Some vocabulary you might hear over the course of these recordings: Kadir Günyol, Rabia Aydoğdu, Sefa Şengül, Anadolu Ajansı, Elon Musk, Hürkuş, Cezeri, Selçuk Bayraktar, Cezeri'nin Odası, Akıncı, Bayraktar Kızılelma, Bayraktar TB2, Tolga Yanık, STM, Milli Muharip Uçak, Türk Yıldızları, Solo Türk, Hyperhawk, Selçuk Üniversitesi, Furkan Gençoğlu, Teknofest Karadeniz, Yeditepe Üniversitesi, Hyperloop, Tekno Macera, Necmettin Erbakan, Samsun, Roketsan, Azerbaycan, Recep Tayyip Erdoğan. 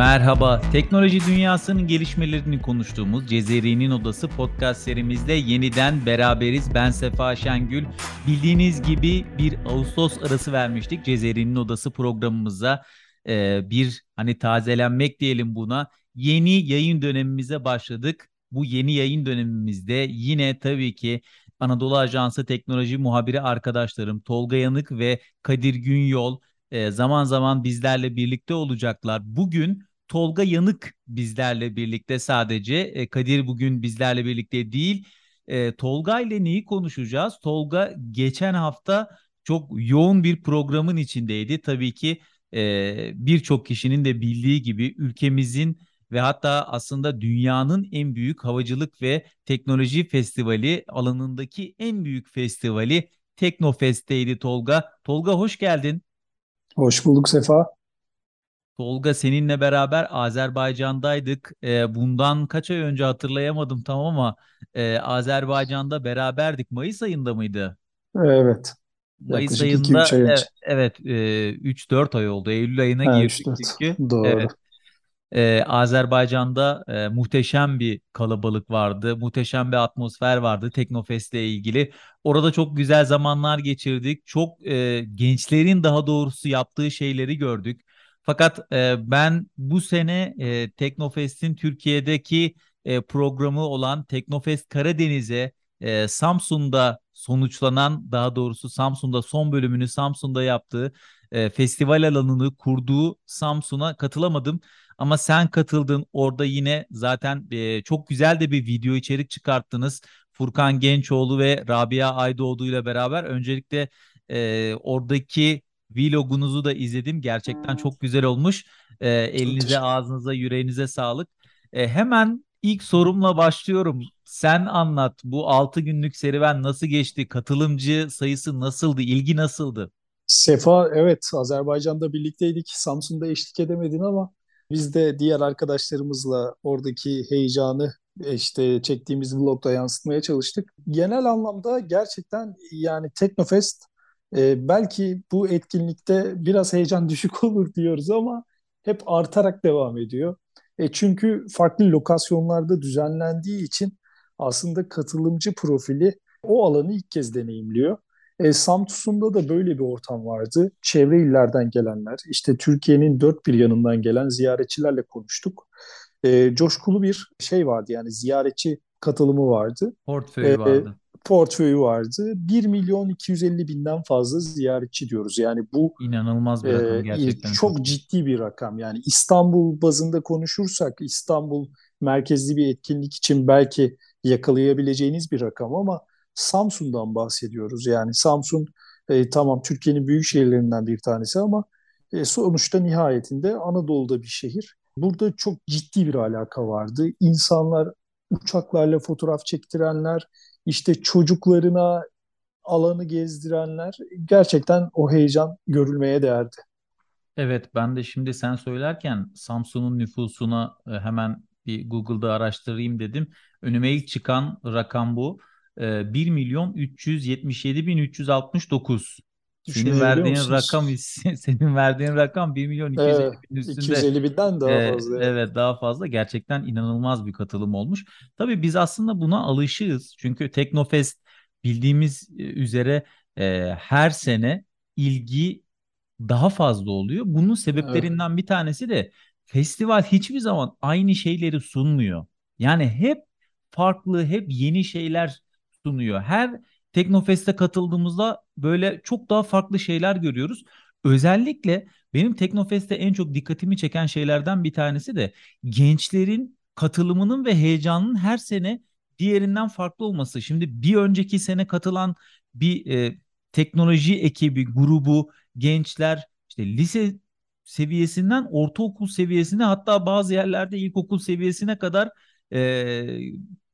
Merhaba, teknoloji dünyasının gelişmelerini konuştuğumuz Cezeri'nin Odası podcast serimizde yeniden beraberiz. Ben Sefa Şengül. Bildiğiniz gibi bir Ağustos arası vermiştik Cezeri'nin Odası programımıza. Bir tazelenmek diyelim buna. Yeni yayın dönemimize başladık. Bu yeni yayın dönemimizde yine tabii ki Anadolu Ajansı teknoloji muhabiri arkadaşlarım Tolga Yanık ve Kadir Günyol zaman zaman bizlerle birlikte olacaklar. Bugün Tolga Yanık bizlerle birlikte sadece. Kadir bugün bizlerle birlikte değil. Tolga ile neyi konuşacağız? Tolga geçen hafta çok yoğun bir programın içindeydi. Tabii ki birçok kişinin de bildiği gibi ülkemizin ve hatta aslında dünyanın en büyük havacılık ve teknoloji festivali alanındaki en büyük festivali Teknofest'teydi Tolga. Tolga hoş geldin. Hoş bulduk Sefa. Tolga seninle beraber Azerbaycan'daydık. Bundan kaç ay önce hatırlayamadım tam ama Azerbaycan'da beraberdik. Mayıs ayında mıydı? Evet. Mayıs ayında 2-3 ay önce. Evet, 3-4 ay oldu. Eylül ayına girdik çünkü. Doğru. Evet. Azerbaycan'da muhteşem bir kalabalık vardı, muhteşem bir atmosfer vardı Teknofest'le ilgili. Orada çok güzel zamanlar geçirdik, çok gençlerin daha doğrusu yaptığı şeyleri gördük. Fakat ben bu sene Teknofest'in Türkiye'deki programı olan Teknofest Karadeniz'e Samsun'da sonuçlanan, daha doğrusu Samsun'da son bölümünü Samsun'da yaptığı festival alanını kurduğu Samsun'a katılamadım. Ama sen katıldın, orada yine zaten çok güzel de bir video içerik çıkarttınız. Furkan Gençoğlu ve Rabia Aydoğdu ile beraber. Öncelikle oradaki vlogunuzu da izledim. Gerçekten çok güzel olmuş. Elinize, ağzınıza, yüreğinize sağlık. Hemen ilk sorumla başlıyorum. Sen anlat, bu 6 günlük serüven nasıl geçti? Katılımcı sayısı nasıldı? İlgi nasıldı? Sefa, evet, Azerbaycan'da birlikteydik. Samsun'da eşlik edemedin ama biz de diğer arkadaşlarımızla oradaki heyecanı çektiğimiz vlogda yansıtmaya çalıştık. Genel anlamda gerçekten Teknofest belki bu etkinlikte biraz heyecan düşük olur diyoruz ama hep artarak devam ediyor. Çünkü farklı lokasyonlarda düzenlendiği için aslında katılımcı profili o alanı ilk kez deneyimliyor. Samsun'da da böyle bir ortam vardı. Çevre illerden gelenler, Türkiye'nin dört bir yanından gelen ziyaretçilerle konuştuk. Coşkulu bir vardı, ziyaretçi katılımı vardı. Portföyü vardı. 1.250.000'den fazla ziyaretçi diyoruz. Bu inanılmaz bir rakam gerçekten. Çok ciddi bir rakam. İstanbul bazında konuşursak İstanbul merkezli bir etkinlik için belki yakalayabileceğiniz bir rakam ama Samsun'dan bahsediyoruz. Samsun tamam Türkiye'nin büyük şehirlerinden bir tanesi ama sonuçta nihayetinde Anadolu'da bir şehir. Burada çok ciddi bir alaka vardı. İnsanlar uçaklarla fotoğraf çektirenler, çocuklarına alanı gezdirenler, gerçekten o heyecan görülmeye değerdi. Evet, ben de şimdi sen söylerken Samsun'un nüfusuna hemen bir Google'da araştırayım dedim. Önüme ilk çıkan rakam bu. 1.377.369. Senin verdiğin rakam 1.250.000'in üstünde. 250.000'den daha fazla. Evet, daha fazla. Gerçekten inanılmaz bir katılım olmuş. Tabii biz aslında buna alışığız. Çünkü Teknofest bildiğimiz üzere her sene ilgi daha fazla oluyor. Bunun sebeplerinden bir tanesi de festival hiçbir zaman aynı şeyleri sunmuyor. Hep farklı, hep yeni şeyler sunuyor. Her Teknofest'e katıldığımızda böyle çok daha farklı şeyler görüyoruz. Özellikle benim Teknofest'te en çok dikkatimi çeken şeylerden bir tanesi de gençlerin katılımının ve heyecanının her sene diğerinden farklı olması. Şimdi bir önceki sene katılan bir teknoloji ekibi, grubu, gençler lise seviyesinden ortaokul seviyesine, hatta bazı yerlerde ilkokul seviyesine kadar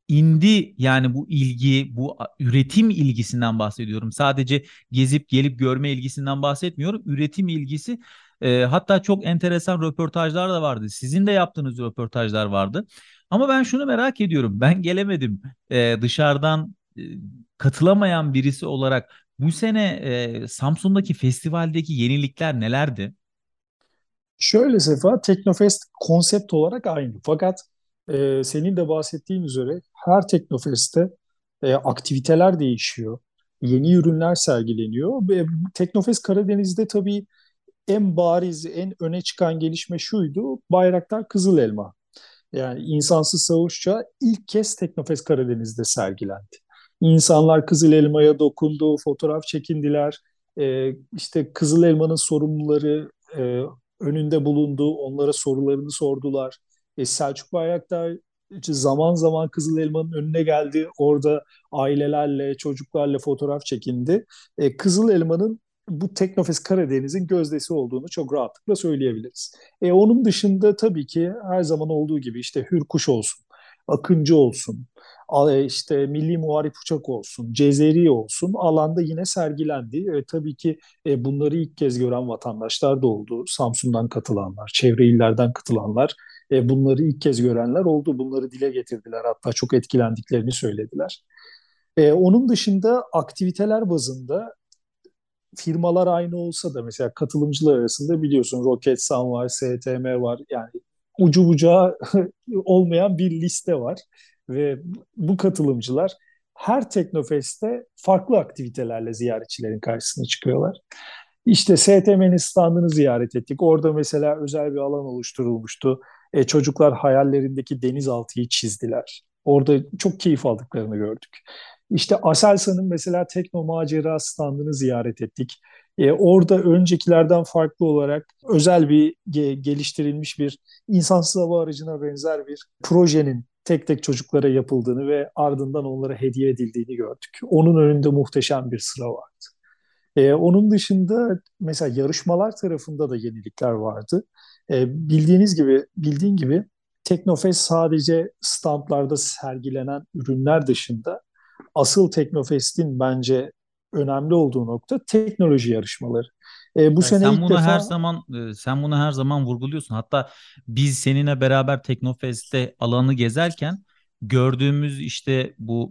indi. Bu ilgi, bu üretim ilgisinden bahsediyorum. Sadece gezip gelip görme ilgisinden bahsetmiyorum. Üretim ilgisi. Hatta çok enteresan röportajlar da vardı. Sizin de yaptığınız röportajlar vardı. Ama ben şunu merak ediyorum. Ben gelemedim. Dışarıdan katılamayan birisi olarak bu sene Samsun'daki festivaldeki yenilikler nelerdi? Şöyle Sefa, Teknofest konsept olarak aynı. Fakat senin de bahsettiğin üzere her Teknofest'te aktiviteler değişiyor. Yeni ürünler sergileniyor. Teknofest Karadeniz'de tabii en bariz, en öne çıkan gelişme şuydu: Bayraktar Kızılelma. Yani insansız savaşça ilk kez Teknofest Karadeniz'de sergilendi. İnsanlar Kızılelma'ya dokundu, fotoğraf çekindiler. İşte Kızılelma'nın sorumluları önünde bulundu, onlara sorularını sordular. Selçuk Bayraktar zaman zaman Kızılelma'nın önüne geldi. Orada ailelerle, çocuklarla fotoğraf çekindi. Kızılelma'nın bu Teknofest Karadeniz'in gözdesi olduğunu çok rahatlıkla söyleyebiliriz. Onun dışında tabii ki her zaman olduğu gibi işte Hürkuş olsun, Akıncı olsun, işte Milli Muharip Uçak olsun, Cezeri olsun alanda yine sergilendi. Tabii ki bunları ilk kez gören vatandaşlar da oldu. Samsun'dan katılanlar, çevre illerden katılanlar, bunları ilk kez görenler oldu. Bunları dile getirdiler, hatta çok etkilendiklerini söylediler. Onun dışında aktiviteler bazında firmalar aynı olsa da mesela katılımcılar arasında biliyorsun Roketsan var, STM var, yani ucu bucağı olmayan bir liste var. Ve bu katılımcılar her Teknofest'te farklı aktivitelerle ziyaretçilerin karşısına çıkıyorlar. İşte STM'nin standını ziyaret ettik. Orada mesela özel bir alan oluşturulmuştu. Çocuklar hayallerindeki denizaltıyı çizdiler. Orada çok keyif aldıklarını gördük. İşte Aselsan'ın mesela Tekno Macera standını ziyaret ettik. Orada öncekilerden farklı olarak özel bir geliştirilmiş bir insansız hava aracına benzer bir projenin tek tek çocuklara yapıldığını ve ardından onlara hediye edildiğini gördük. Onun önünde muhteşem bir sıra vardı. Onun dışında mesela yarışmalar tarafında da yenilikler vardı. Bildiğin gibi Teknofest sadece standlarda sergilenen ürünler dışında asıl Teknofest'in bence önemli olduğu nokta teknoloji yarışmaları. Bu sene sen ilk defa sen bunu her zaman vurguluyorsun. Hatta biz seninle beraber Teknofest'te alanı gezerken gördüğümüz işte bu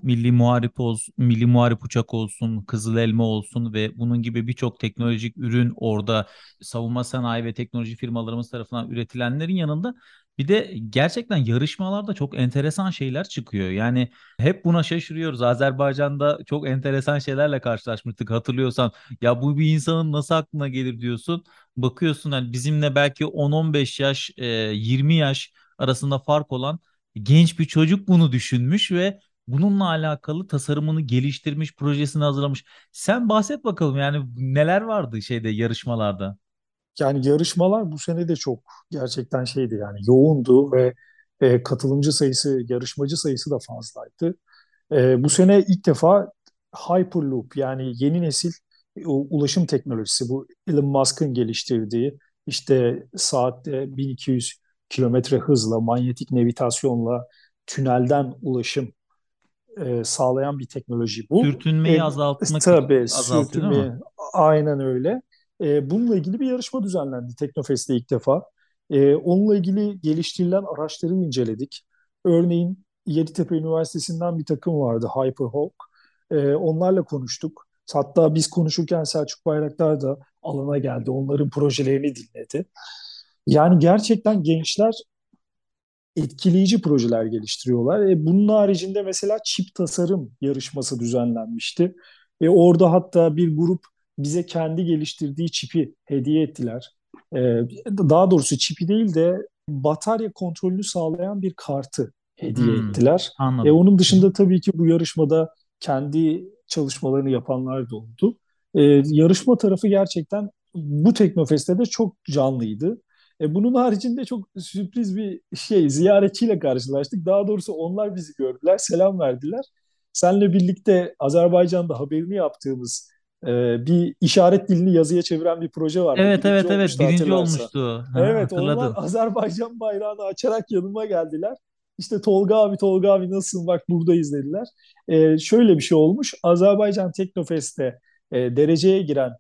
Milli Muharip Uçak olsun, Kızılelma olsun ve bunun gibi birçok teknolojik ürün orada savunma sanayi ve teknoloji firmalarımız tarafından üretilenlerin yanında bir de gerçekten yarışmalarda çok enteresan şeyler çıkıyor. Yani hep buna şaşırıyoruz. Azerbaycan'da çok enteresan şeylerle karşılaşmıştık, hatırlıyorsan. Ya bu bir insanın nasıl aklına gelir diyorsun. Bakıyorsun hani bizimle belki 10-15 yaş, 20 yaş arasında fark olan genç bir çocuk bunu düşünmüş ve bununla alakalı tasarımını geliştirmiş, projesini hazırlamış. Sen bahset bakalım, yani neler vardı yarışmalarda? Yani yarışmalar bu sene de çok gerçekten yoğundu ve katılımcı sayısı, yarışmacı sayısı da fazlaydı. Bu sene ilk defa Hyperloop, yani yeni nesil ulaşım teknolojisi, bu Elon Musk'ın geliştirdiği işte saatte 1200 kilometre hızla, manyetik navigasyonla tünelden ulaşım sağlayan bir teknoloji bu. Sürtünmeyi azaltmak için azaltıyor değil mi? Aynen öyle. Bununla ilgili bir yarışma düzenlendi Teknofest'te ilk defa. Onunla ilgili geliştirilen araçları inceledik. Örneğin Yeditepe Üniversitesi'nden bir takım vardı, Hyperhawk. Onlarla konuştuk. Hatta biz konuşurken Selçuk Bayraktar da alana geldi. Onların projelerini dinledi. Yani gerçekten gençler etkileyici projeler geliştiriyorlar. Bunun haricinde mesela çip tasarım yarışması düzenlenmişti. Orada hatta bir grup bize kendi geliştirdiği çipi hediye ettiler. Daha doğrusu çipi değil de batarya kontrolünü sağlayan bir kartı hediye ettiler. Onun dışında tabii ki bu yarışmada kendi çalışmalarını yapanlar da oldu. Yarışma tarafı gerçekten bu Teknofest'te de çok canlıydı. Bunun haricinde çok sürpriz bir ziyaretçiyle karşılaştık. Daha doğrusu onlar bizi gördüler, selam verdiler. Seninle birlikte Azerbaycan'da haberini yaptığımız bir işaret dilini yazıya çeviren bir proje var. Evet, birinci olmuştu. Evet, hatırladım. Onlar Azerbaycan bayrağını açarak yanıma geldiler. İşte Tolga abi nasılsın, bak buradayız dediler. Şöyle bir şey olmuş. Azerbaycan Teknofest'te dereceye giren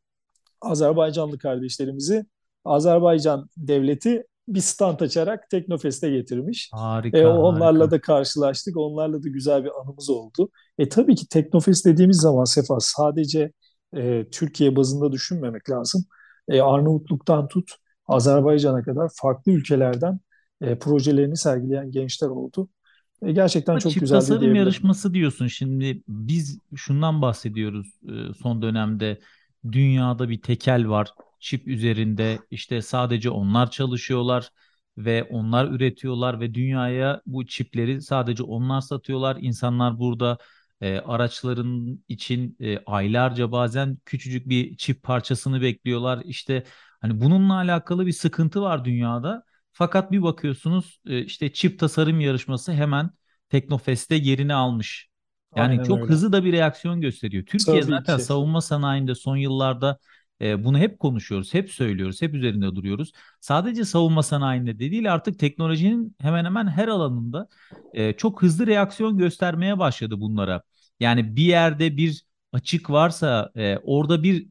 Azerbaycanlı kardeşlerimizi Azerbaycan devleti bir stand açarak Teknofest'e getirmiş. Harika. Onlarla da karşılaştık. Onlarla da güzel bir anımız oldu. Tabii ki Teknofest dediğimiz zaman Sefa, sadece Türkiye bazında düşünmemek lazım. Arnavutluk'tan tut Azerbaycan'a kadar farklı ülkelerden projelerini sergileyen gençler oldu. Gerçekten çok güzel bir tasarım yarışması diyorsun. Şimdi biz şundan bahsediyoruz son dönemde. Dünyada bir tekel var. Çip üzerinde işte sadece onlar çalışıyorlar ve onlar üretiyorlar ve dünyaya bu çipleri sadece onlar satıyorlar. İnsanlar burada araçların için aylarca bazen küçücük bir çip parçasını bekliyorlar. İşte hani bununla alakalı bir sıkıntı var dünyada. Fakat bir bakıyorsunuz işte çip tasarım yarışması hemen Teknofest'te yerini almış. Yani aynen çok öyle. Hızlı da bir reaksiyon gösteriyor. Türkiye tabii zaten savunma sanayinde son yıllarda bunu hep konuşuyoruz, hep söylüyoruz, hep üzerinde duruyoruz. Sadece savunma sanayinde de değil, artık teknolojinin hemen hemen her alanında çok hızlı reaksiyon göstermeye başladı bunlara. Yani bir yerde bir açık varsa, orada bir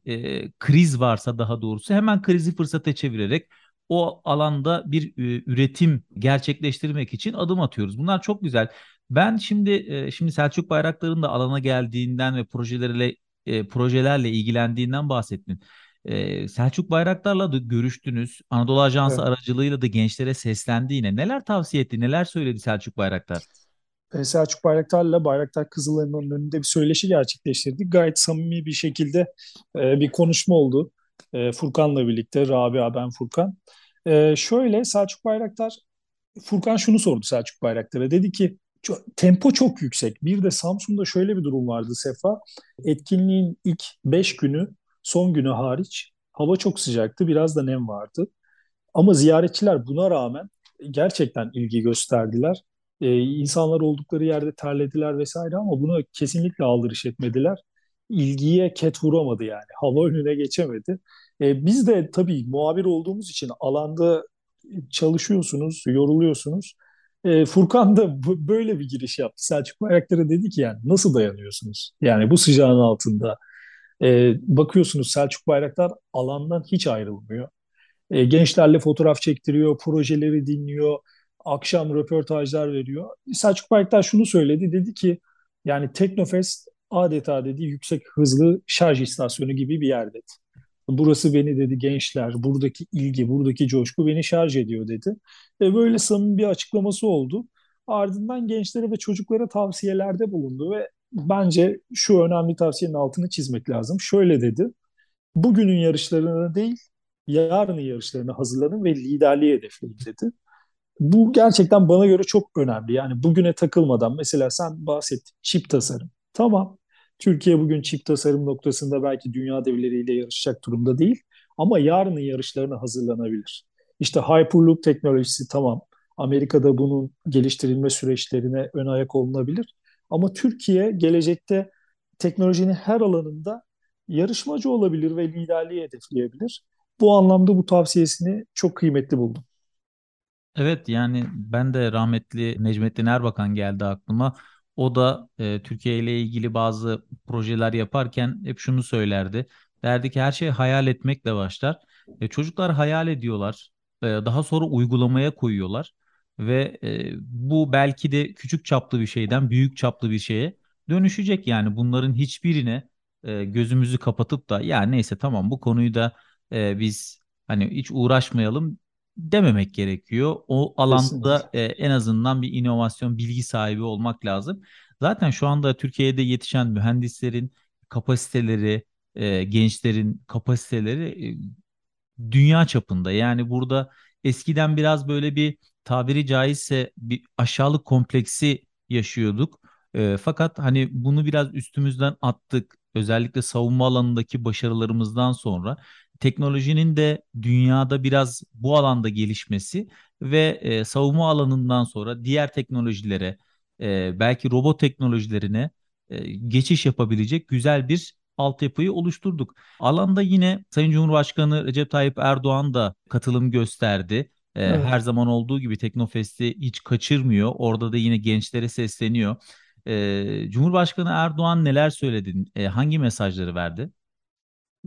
kriz varsa daha doğrusu hemen krizi fırsata çevirerek o alanda bir üretim gerçekleştirmek için adım atıyoruz. Bunlar çok güzel. Ben şimdi Selçuk Bayraktar'ın da alana geldiğinden ve projelerle ilgilendiğinden bahsettin. Selçuk Bayraktar'la da görüştünüz. Anadolu Ajansı aracılığıyla da gençlere seslendi yine. Neler tavsiye etti, neler söyledi Selçuk Bayraktar? Selçuk Bayraktar'la Bayraktar Kızılelma'nın önünde bir söyleşi gerçekleştirdik. Gayet samimi bir şekilde bir konuşma oldu. Furkan'la birlikte, Rabia, ben, Furkan. Şöyle, Furkan şunu sordu Selçuk Bayraktar'a. Dedi ki, tempo çok yüksek. Bir de Samsun'da şöyle bir durum vardı Sefa. Etkinliğin ilk 5 günü, son günü hariç hava çok sıcaktı. Biraz da nem vardı. Ama ziyaretçiler buna rağmen gerçekten ilgi gösterdiler. İnsanlar oldukları yerde terlediler vesaire ama buna kesinlikle aldırış etmediler. İlgiye ket vuramadı yani. Hava önüne geçemedi. Biz de tabii muhabir olduğumuz için alanda çalışıyorsunuz, yoruluyorsunuz. Furkan da böyle bir giriş yaptı. Selçuk Bayraktar'a dedi ki yani nasıl dayanıyorsunuz? Yani bu sıcağın altında bakıyorsunuz Selçuk Bayraktar alandan hiç ayrılmıyor. Gençlerle fotoğraf çektiriyor, projeleri dinliyor, akşam röportajlar veriyor. Selçuk Bayraktar şunu söyledi, dedi ki yani Teknofest adeta dedi yüksek hızlı şarj istasyonu gibi bir yer dedi. Burası beni dedi gençler, buradaki ilgi, buradaki coşku beni şarj ediyor dedi. Böyle samimi bir açıklaması oldu. Ardından gençlere ve çocuklara tavsiyelerde bulundu ve bence şu önemli tavsiyenin altını çizmek lazım. Şöyle dedi, bugünün yarışlarına değil, yarının yarışlarına hazırlanın ve liderliği hedefleyin dedi. Bu gerçekten bana göre çok önemli. Yani bugüne takılmadan, mesela sen bahsettin çip tasarım. Tamam. Türkiye bugün çip tasarım noktasında belki dünya devleriyle yarışacak durumda değil ama yarının yarışlarına hazırlanabilir. İşte Hyperloop teknolojisi tamam. Amerika'da bunun geliştirilme süreçlerine ön ayak olunabilir. Ama Türkiye gelecekte teknolojinin her alanında yarışmacı olabilir ve liderliği hedefleyebilir. Bu anlamda bu tavsiyesini çok kıymetli buldum. Evet, yani ben de rahmetli Necmettin Erbakan geldi aklıma. O da Türkiye ile ilgili bazı projeler yaparken hep şunu söylerdi. Derdi ki her şey hayal etmekle başlar. Çocuklar hayal ediyorlar. Daha sonra uygulamaya koyuyorlar. Ve bu belki de küçük çaplı bir şeyden büyük çaplı bir şeye dönüşecek. Yani bunların hiçbirine gözümüzü kapatıp da ya neyse tamam bu konuyu da biz hani hiç uğraşmayalım dememek gerekiyor. O alanda en azından bir inovasyon, bilgi sahibi olmak lazım. Zaten şu anda Türkiye'de yetişen mühendislerin kapasiteleri, gençlerin kapasiteleri dünya çapında. Yani burada eskiden biraz böyle bir tabiri caizse bir aşağılık kompleksi yaşıyorduk. Fakat hani bunu biraz üstümüzden attık. Özellikle savunma alanındaki başarılarımızdan sonra teknolojinin de dünyada biraz bu alanda gelişmesi ve savunma alanından sonra diğer teknolojilere, belki robot teknolojilerine geçiş yapabilecek güzel bir altyapıyı oluşturduk. Alanda yine Sayın Cumhurbaşkanı Recep Tayyip Erdoğan da katılım gösterdi. Evet. Her zaman olduğu gibi Teknofest'i hiç kaçırmıyor. Orada da yine gençlere sesleniyor. Cumhurbaşkanı Erdoğan neler söyledi? Hangi mesajları verdi?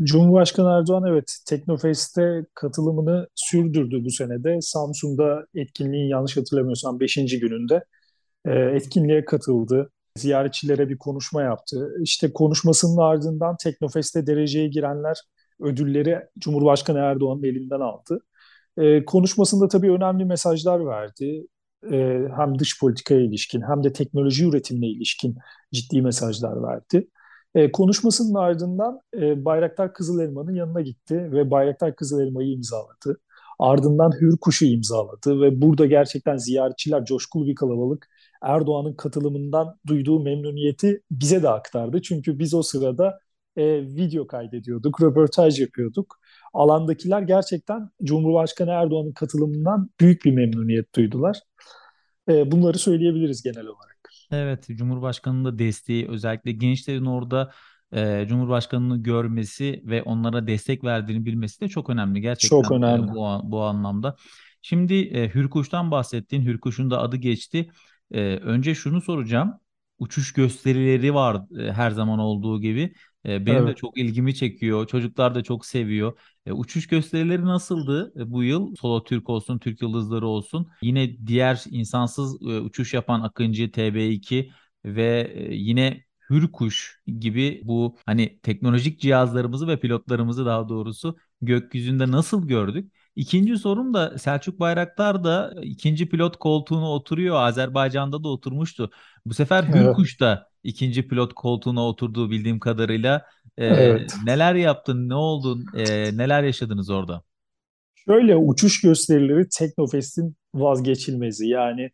Cumhurbaşkanı Erdoğan evet Teknofest'e katılımını sürdürdü bu senede. Samsun'da etkinliğin yanlış hatırlamıyorsam 5. gününde etkinliğe katıldı. Ziyaretçilere bir konuşma yaptı. İşte konuşmasının ardından Teknofest'e dereceye girenler ödülleri Cumhurbaşkanı Erdoğan'ın elinden aldı. Konuşmasında tabii önemli mesajlar verdi. Hem dış politikaya ilişkin hem de teknoloji üretimine ilişkin ciddi mesajlar verdi. Konuşmasının ardından Bayraktar Kızılelma'nın yanına gitti ve Bayraktar Kızılelma'yı imzaladı. Ardından Hürkuş'u imzaladı ve burada gerçekten ziyaretçiler, coşkulu bir kalabalık, Erdoğan'ın katılımından duyduğu memnuniyeti bize de aktardı. Çünkü biz o sırada video kaydediyorduk, röportaj yapıyorduk. Alandakiler gerçekten Cumhurbaşkanı Erdoğan'ın katılımından büyük bir memnuniyet duydular. Bunları söyleyebiliriz genel olarak. Evet, Cumhurbaşkanı'nın da desteği, özellikle gençlerin orada Cumhurbaşkanı'nı görmesi ve onlara destek verdiğini bilmesi de çok önemli. Gerçekten çok önemli. Bu anlamda. Şimdi Hürkuş'tan bahsettiğin, Hürkuş'un da adı geçti. Önce şunu soracağım. Uçuş gösterileri var her zaman olduğu gibi. Benim de çok ilgimi çekiyor. Çocuklar da çok seviyor. Uçuş gösterileri nasıldı bu yıl? Solo Türk olsun, Türk Yıldızları olsun. Yine diğer insansız uçuş yapan Akıncı, TB2 ve yine Hürkuş gibi bu hani teknolojik cihazlarımızı ve pilotlarımızı daha doğrusu gökyüzünde nasıl gördük? İkinci sorum da Selçuk Bayraktar da ikinci pilot koltuğuna oturuyor. Azerbaycan'da da oturmuştu. Bu sefer Hürkuş da ikinci pilot koltuğuna oturduğu bildiğim kadarıyla. Neler yaptın, ne oldun, neler yaşadınız orada? Şöyle, uçuş gösterileri Teknofest'in vazgeçilmezi. Yani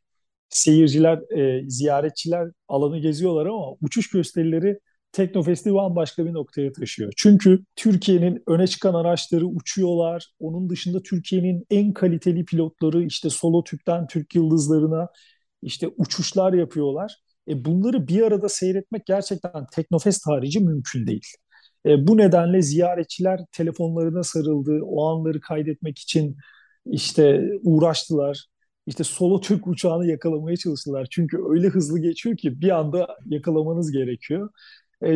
seyirciler, ziyaretçiler alanı geziyorlar ama uçuş gösterileri Teknofest'i bambaşka bir noktaya taşıyor. Çünkü Türkiye'nin öne çıkan araçları uçuyorlar. Onun dışında Türkiye'nin en kaliteli pilotları işte Solo Türk'ten Türk Yıldızlarına işte uçuşlar yapıyorlar. Bunları bir arada seyretmek gerçekten Teknofest harici mümkün değil. Bu nedenle ziyaretçiler telefonlarına sarıldı. O anları kaydetmek için işte uğraştılar. İşte Solo Türk uçağını yakalamaya çalıştılar. Çünkü öyle hızlı geçiyor ki bir anda yakalamanız gerekiyor.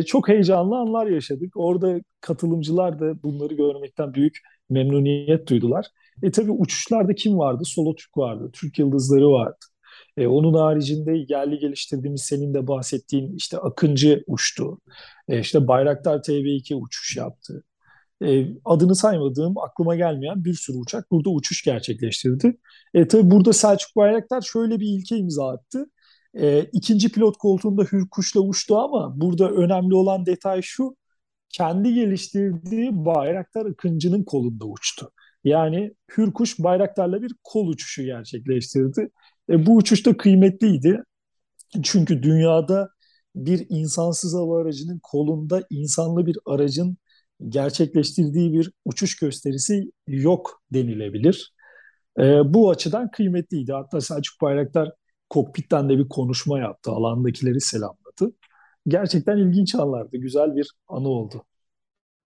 Çok heyecanlı anlar yaşadık. Orada katılımcılar da bunları görmekten büyük memnuniyet duydular. Tabii uçuşlarda kim vardı? Solo Türk vardı, Türk Yıldızları vardı. Onun haricinde yerli geliştirdiğimiz, senin de bahsettiğin işte Akıncı uçtu. İşte Bayraktar TB2 uçuş yaptı. Adını saymadığım, aklıma gelmeyen bir sürü uçak burada uçuş gerçekleştirdi. Tabii burada Selçuk Bayraktar şöyle bir ilke imza attı. İkinci pilot koltuğunda Hürkuş'la uçtu ama burada önemli olan detay şu: kendi geliştirdiği Bayraktar Akıncı'nın kolunda uçtu. Yani Hürkuş Bayraktar'la bir kol uçuşu gerçekleştirdi. Bu uçuş da kıymetliydi. Çünkü dünyada bir insansız hava aracının kolunda insanlı bir aracın gerçekleştirdiği bir uçuş gösterisi yok denilebilir. Bu açıdan kıymetliydi. Hatta Selçuk Bayraktar kokpitten de bir konuşma yaptı. Alandakileri selamladı. Gerçekten ilginç anlardı. Güzel bir anı oldu.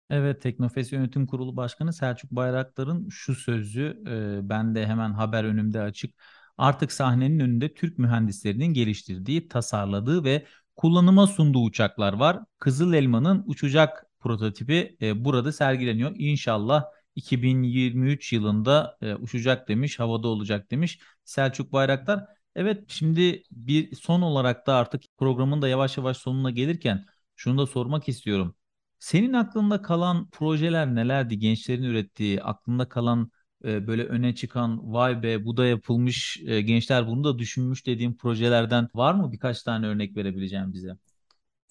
Evet, Teknofest Yönetim Kurulu Başkanı Selçuk Bayraktar'ın şu sözü, ben de hemen haber önümde açık. Artık sahnenin önünde Türk mühendislerinin geliştirdiği, tasarladığı ve kullanıma sunduğu uçaklar var. Kızılelma'nın uçacak prototipi burada sergileniyor. İnşallah 2023 yılında uçacak demiş, havada olacak demiş Selçuk Bayraktar. Evet, şimdi bir son olarak da artık programın da yavaş yavaş sonuna gelirken şunu da sormak istiyorum. Senin aklında kalan projeler nelerdi? Gençlerin ürettiği, aklında kalan böyle öne çıkan, vay be bu da yapılmış, gençler bunu da düşünmüş dediğim projelerden var mı? Birkaç tane örnek verebileceğim bize.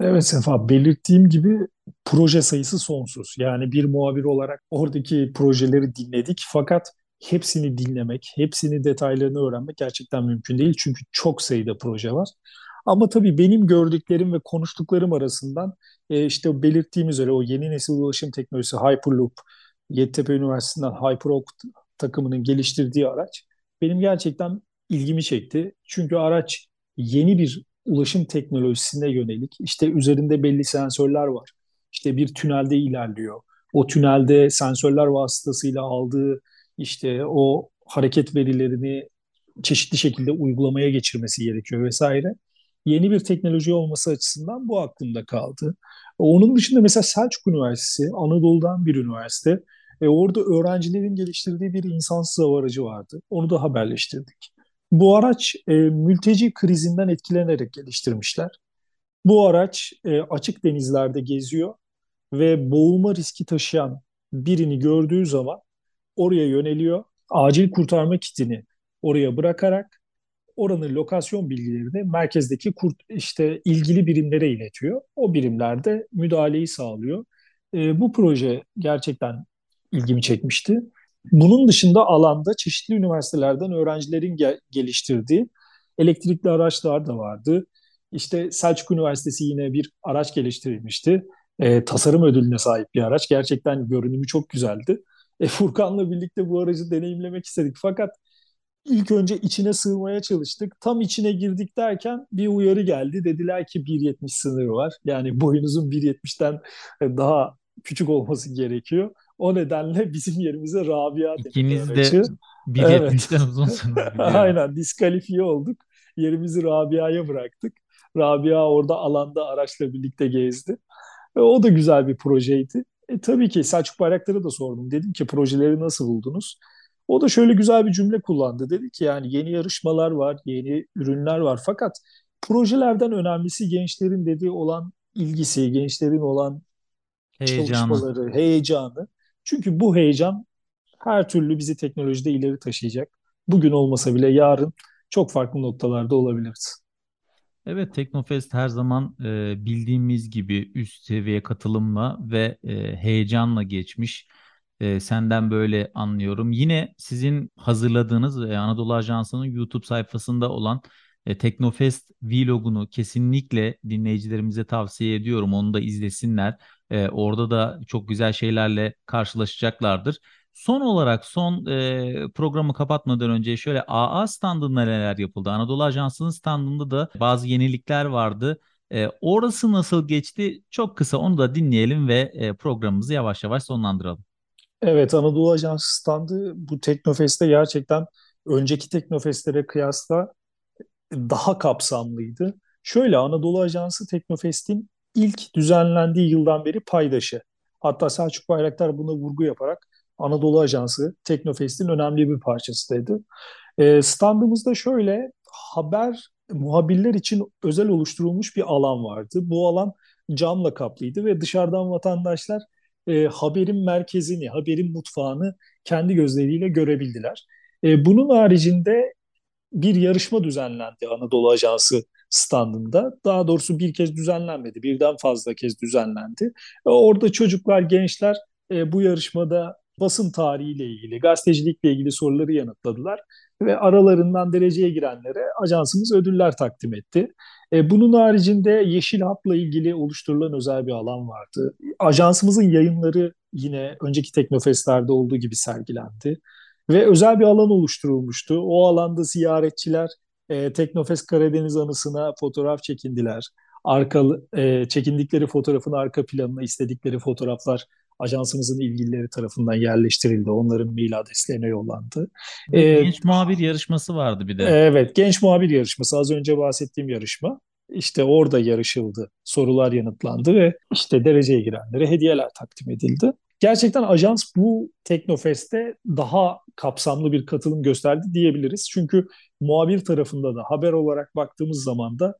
Evet Sefa, belirttiğim gibi proje sayısı sonsuz. Yani bir muhabir olarak oradaki projeleri dinledik fakat hepsini dinlemek, hepsini detaylarını öğrenmek gerçekten mümkün değil. Çünkü çok sayıda proje var. Ama tabii benim gördüklerim ve konuştuklarım arasından işte belirttiğim üzere o yeni nesil ulaşım teknolojisi Hyperloop, Yeditepe Üniversitesi'nden Hyperhawk takımının geliştirdiği araç benim gerçekten ilgimi çekti. Çünkü araç yeni bir ulaşım teknolojisine yönelik. İşte üzerinde belli sensörler var. İşte bir tünelde ilerliyor. O tünelde sensörler vasıtasıyla aldığı işte o hareket verilerini çeşitli şekilde uygulamaya geçirmesi gerekiyor vesaire. Yeni bir teknoloji olması açısından bu aklımda kaldı. Onun dışında mesela Selçuk Üniversitesi, Anadolu'dan bir üniversite. Orada öğrencilerin geliştirdiği bir insansız hava aracı vardı. Onu da haberleştirdik. Bu araç mülteci krizinden etkilenerek geliştirmişler. Bu araç açık denizlerde geziyor ve boğulma riski taşıyan birini gördüğü zaman oraya yöneliyor. acil kurtarma kitini oraya bırakarak oranın lokasyon bilgilerini merkezdeki ilgili birimlere iletiyor. O birimler de müdahaleyi sağlıyor. Bu proje gerçekten ilgimi çekmişti. Bunun dışında alanda çeşitli üniversitelerden öğrencilerin geliştirdiği elektrikli araçlar da vardı. İşte Selçuk Üniversitesi yine bir araç geliştirilmişti. Tasarım ödülüne sahip bir araç. Gerçekten görünümü çok güzeldi. Furkan'la birlikte bu aracı deneyimlemek istedik. Fakat ilk önce içine sığmaya çalıştık. Tam içine girdik derken bir uyarı geldi. Dediler ki 1.70 sınırı var. Yani boyunuzun 1.70'ten daha küçük olması gerekiyor. O nedenle bizim yerimize Rabia dedik. İkiniz de 1.70'ten uzun sınırı. Aynen, diskalifiye olduk. Yerimizi Rabia'ya bıraktık. Rabia orada alanda araçla birlikte gezdi. O da güzel bir projeydi. Tabii ki Selçuk Bayraktar'a da sordum. Dedim ki projeleri nasıl buldunuz? O da şöyle güzel bir cümle kullandı. Dedi ki yani yeni yarışmalar var, yeni ürünler var. Fakat projelerden önemlisi gençlerin olan ilgisi, gençlerin olan çalışmaları, heyecanı. Çünkü bu heyecan her türlü bizi teknolojide ileri taşıyacak. Bugün olmasa bile yarın çok farklı noktalarda olabiliriz. Evet, Teknofest her zaman bildiğimiz gibi üst seviye katılımla ve heyecanla geçmiş. Senden böyle anlıyorum. Yine sizin hazırladığınız Anadolu Ajansı'nın YouTube sayfasında olan Teknofest vlogunu kesinlikle dinleyicilerimize tavsiye ediyorum. Onu da izlesinler. Orada da çok güzel şeylerle karşılaşacaklardır. Son olarak programı kapatmadan önce şöyle AA standında neler yapıldı? Anadolu Ajansı'nın standında da bazı yenilikler vardı. Orası nasıl geçti? Çok kısa onu da dinleyelim ve programımızı yavaş yavaş sonlandıralım. Evet, Anadolu Ajansı standı bu Teknofest'te gerçekten önceki Teknofest'lere kıyasla daha kapsamlıydı. Şöyle, Anadolu Ajansı Teknofest'in ilk düzenlendiği yıldan beri paydaşı. Hatta Selçuk Bayraktar buna vurgu yaparak Anadolu Ajansı Teknofest'in önemli bir parçasıydı. Standımızda şöyle muhabirler için özel oluşturulmuş bir alan vardı. Bu alan camla kaplıydı ve dışarıdan vatandaşlar haberin merkezini, haberin mutfağını kendi gözleriyle görebildiler. Bunun haricinde bir yarışma düzenlendi Anadolu Ajansı standında. Daha doğrusu bir kez düzenlenmedi, birden fazla kez düzenlendi. Orada çocuklar, gençler bu yarışmada basın tarihiyle ilgili, gazetecilikle ilgili soruları yanıtladılar ve aralarından dereceye girenlere ajansımız ödüller takdim etti. Bunun haricinde Yeşil Hap'la ilgili oluşturulan özel bir alan vardı. Ajansımızın yayınları yine önceki Teknofest'lerde olduğu gibi sergilendi ve özel bir alan oluşturulmuştu. O alanda ziyaretçiler Teknofest Karadeniz anısına fotoğraf çekindiler. Çekindikleri fotoğrafın arka planına istedikleri fotoğraflar ajansımızın ilgilileri tarafından yerleştirildi. Onların mil adreslerine yollandı. Genç muhabir yarışması vardı bir de. Evet, genç muhabir yarışması. Az önce bahsettiğim yarışma. İşte orada yarışıldı. Sorular yanıtlandı ve işte dereceye girenlere hediyeler takdim edildi. Gerçekten ajans bu Teknofest'te daha kapsamlı bir katılım gösterdi diyebiliriz. Çünkü muhabir tarafında da haber olarak baktığımız zaman da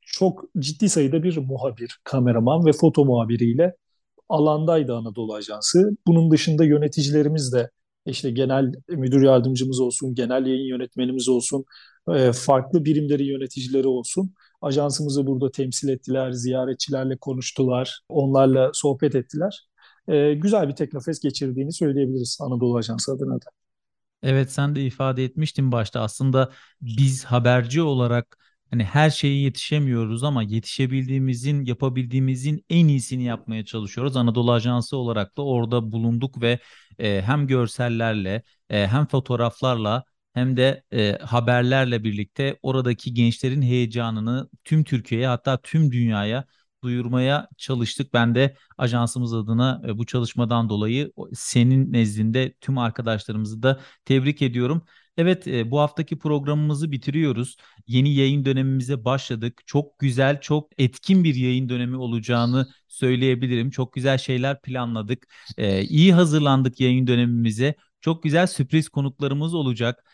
çok ciddi sayıda bir muhabir, kameraman ve foto muhabiriyle alandaydı Anadolu Ajansı. Bunun dışında yöneticilerimiz de işte genel müdür yardımcımız olsun, genel yayın yönetmenimiz olsun, farklı birimlerin yöneticileri olsun. Ajansımızı burada temsil ettiler, ziyaretçilerle konuştular, onlarla sohbet ettiler. Güzel bir Teknofest geçirdiğini söyleyebiliriz Anadolu Ajansı adına da. Evet, sen de ifade etmiştin başta. Aslında biz haberci olarak her şeye yetişemiyoruz ama yetişebildiğimizin, yapabildiğimizin en iyisini yapmaya çalışıyoruz. Anadolu Ajansı olarak da orada bulunduk ve hem görsellerle, hem fotoğraflarla, hem de haberlerle birlikte oradaki gençlerin heyecanını tüm Türkiye'ye, hatta tüm dünyaya duyurmaya çalıştık. Ben de ajansımız adına bu çalışmadan dolayı senin nezdinde tüm arkadaşlarımızı da tebrik ediyorum. Evet, bu haftaki programımızı bitiriyoruz. Yeni yayın dönemimize başladık. Çok güzel, çok etkin bir yayın dönemi olacağını söyleyebilirim. Çok güzel şeyler planladık. İyi hazırlandık yayın dönemimize. Çok güzel sürpriz konuklarımız olacak.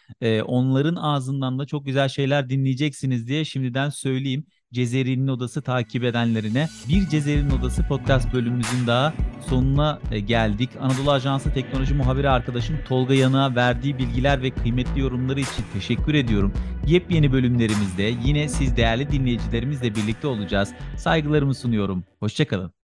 Onların ağzından da çok güzel şeyler dinleyeceksiniz diye şimdiden söyleyeyim. Cezeri'nin Odası takip edenlerine. Bir Cezeri'nin Odası podcast bölümümüzün daha sonuna geldik. Anadolu Ajansı teknoloji muhabiri arkadaşım Tolga Yanık'a verdiği bilgiler ve kıymetli yorumları için teşekkür ediyorum. Yepyeni bölümlerimizde yine siz değerli dinleyicilerimizle birlikte olacağız. Saygılarımı sunuyorum. Hoşça kalın.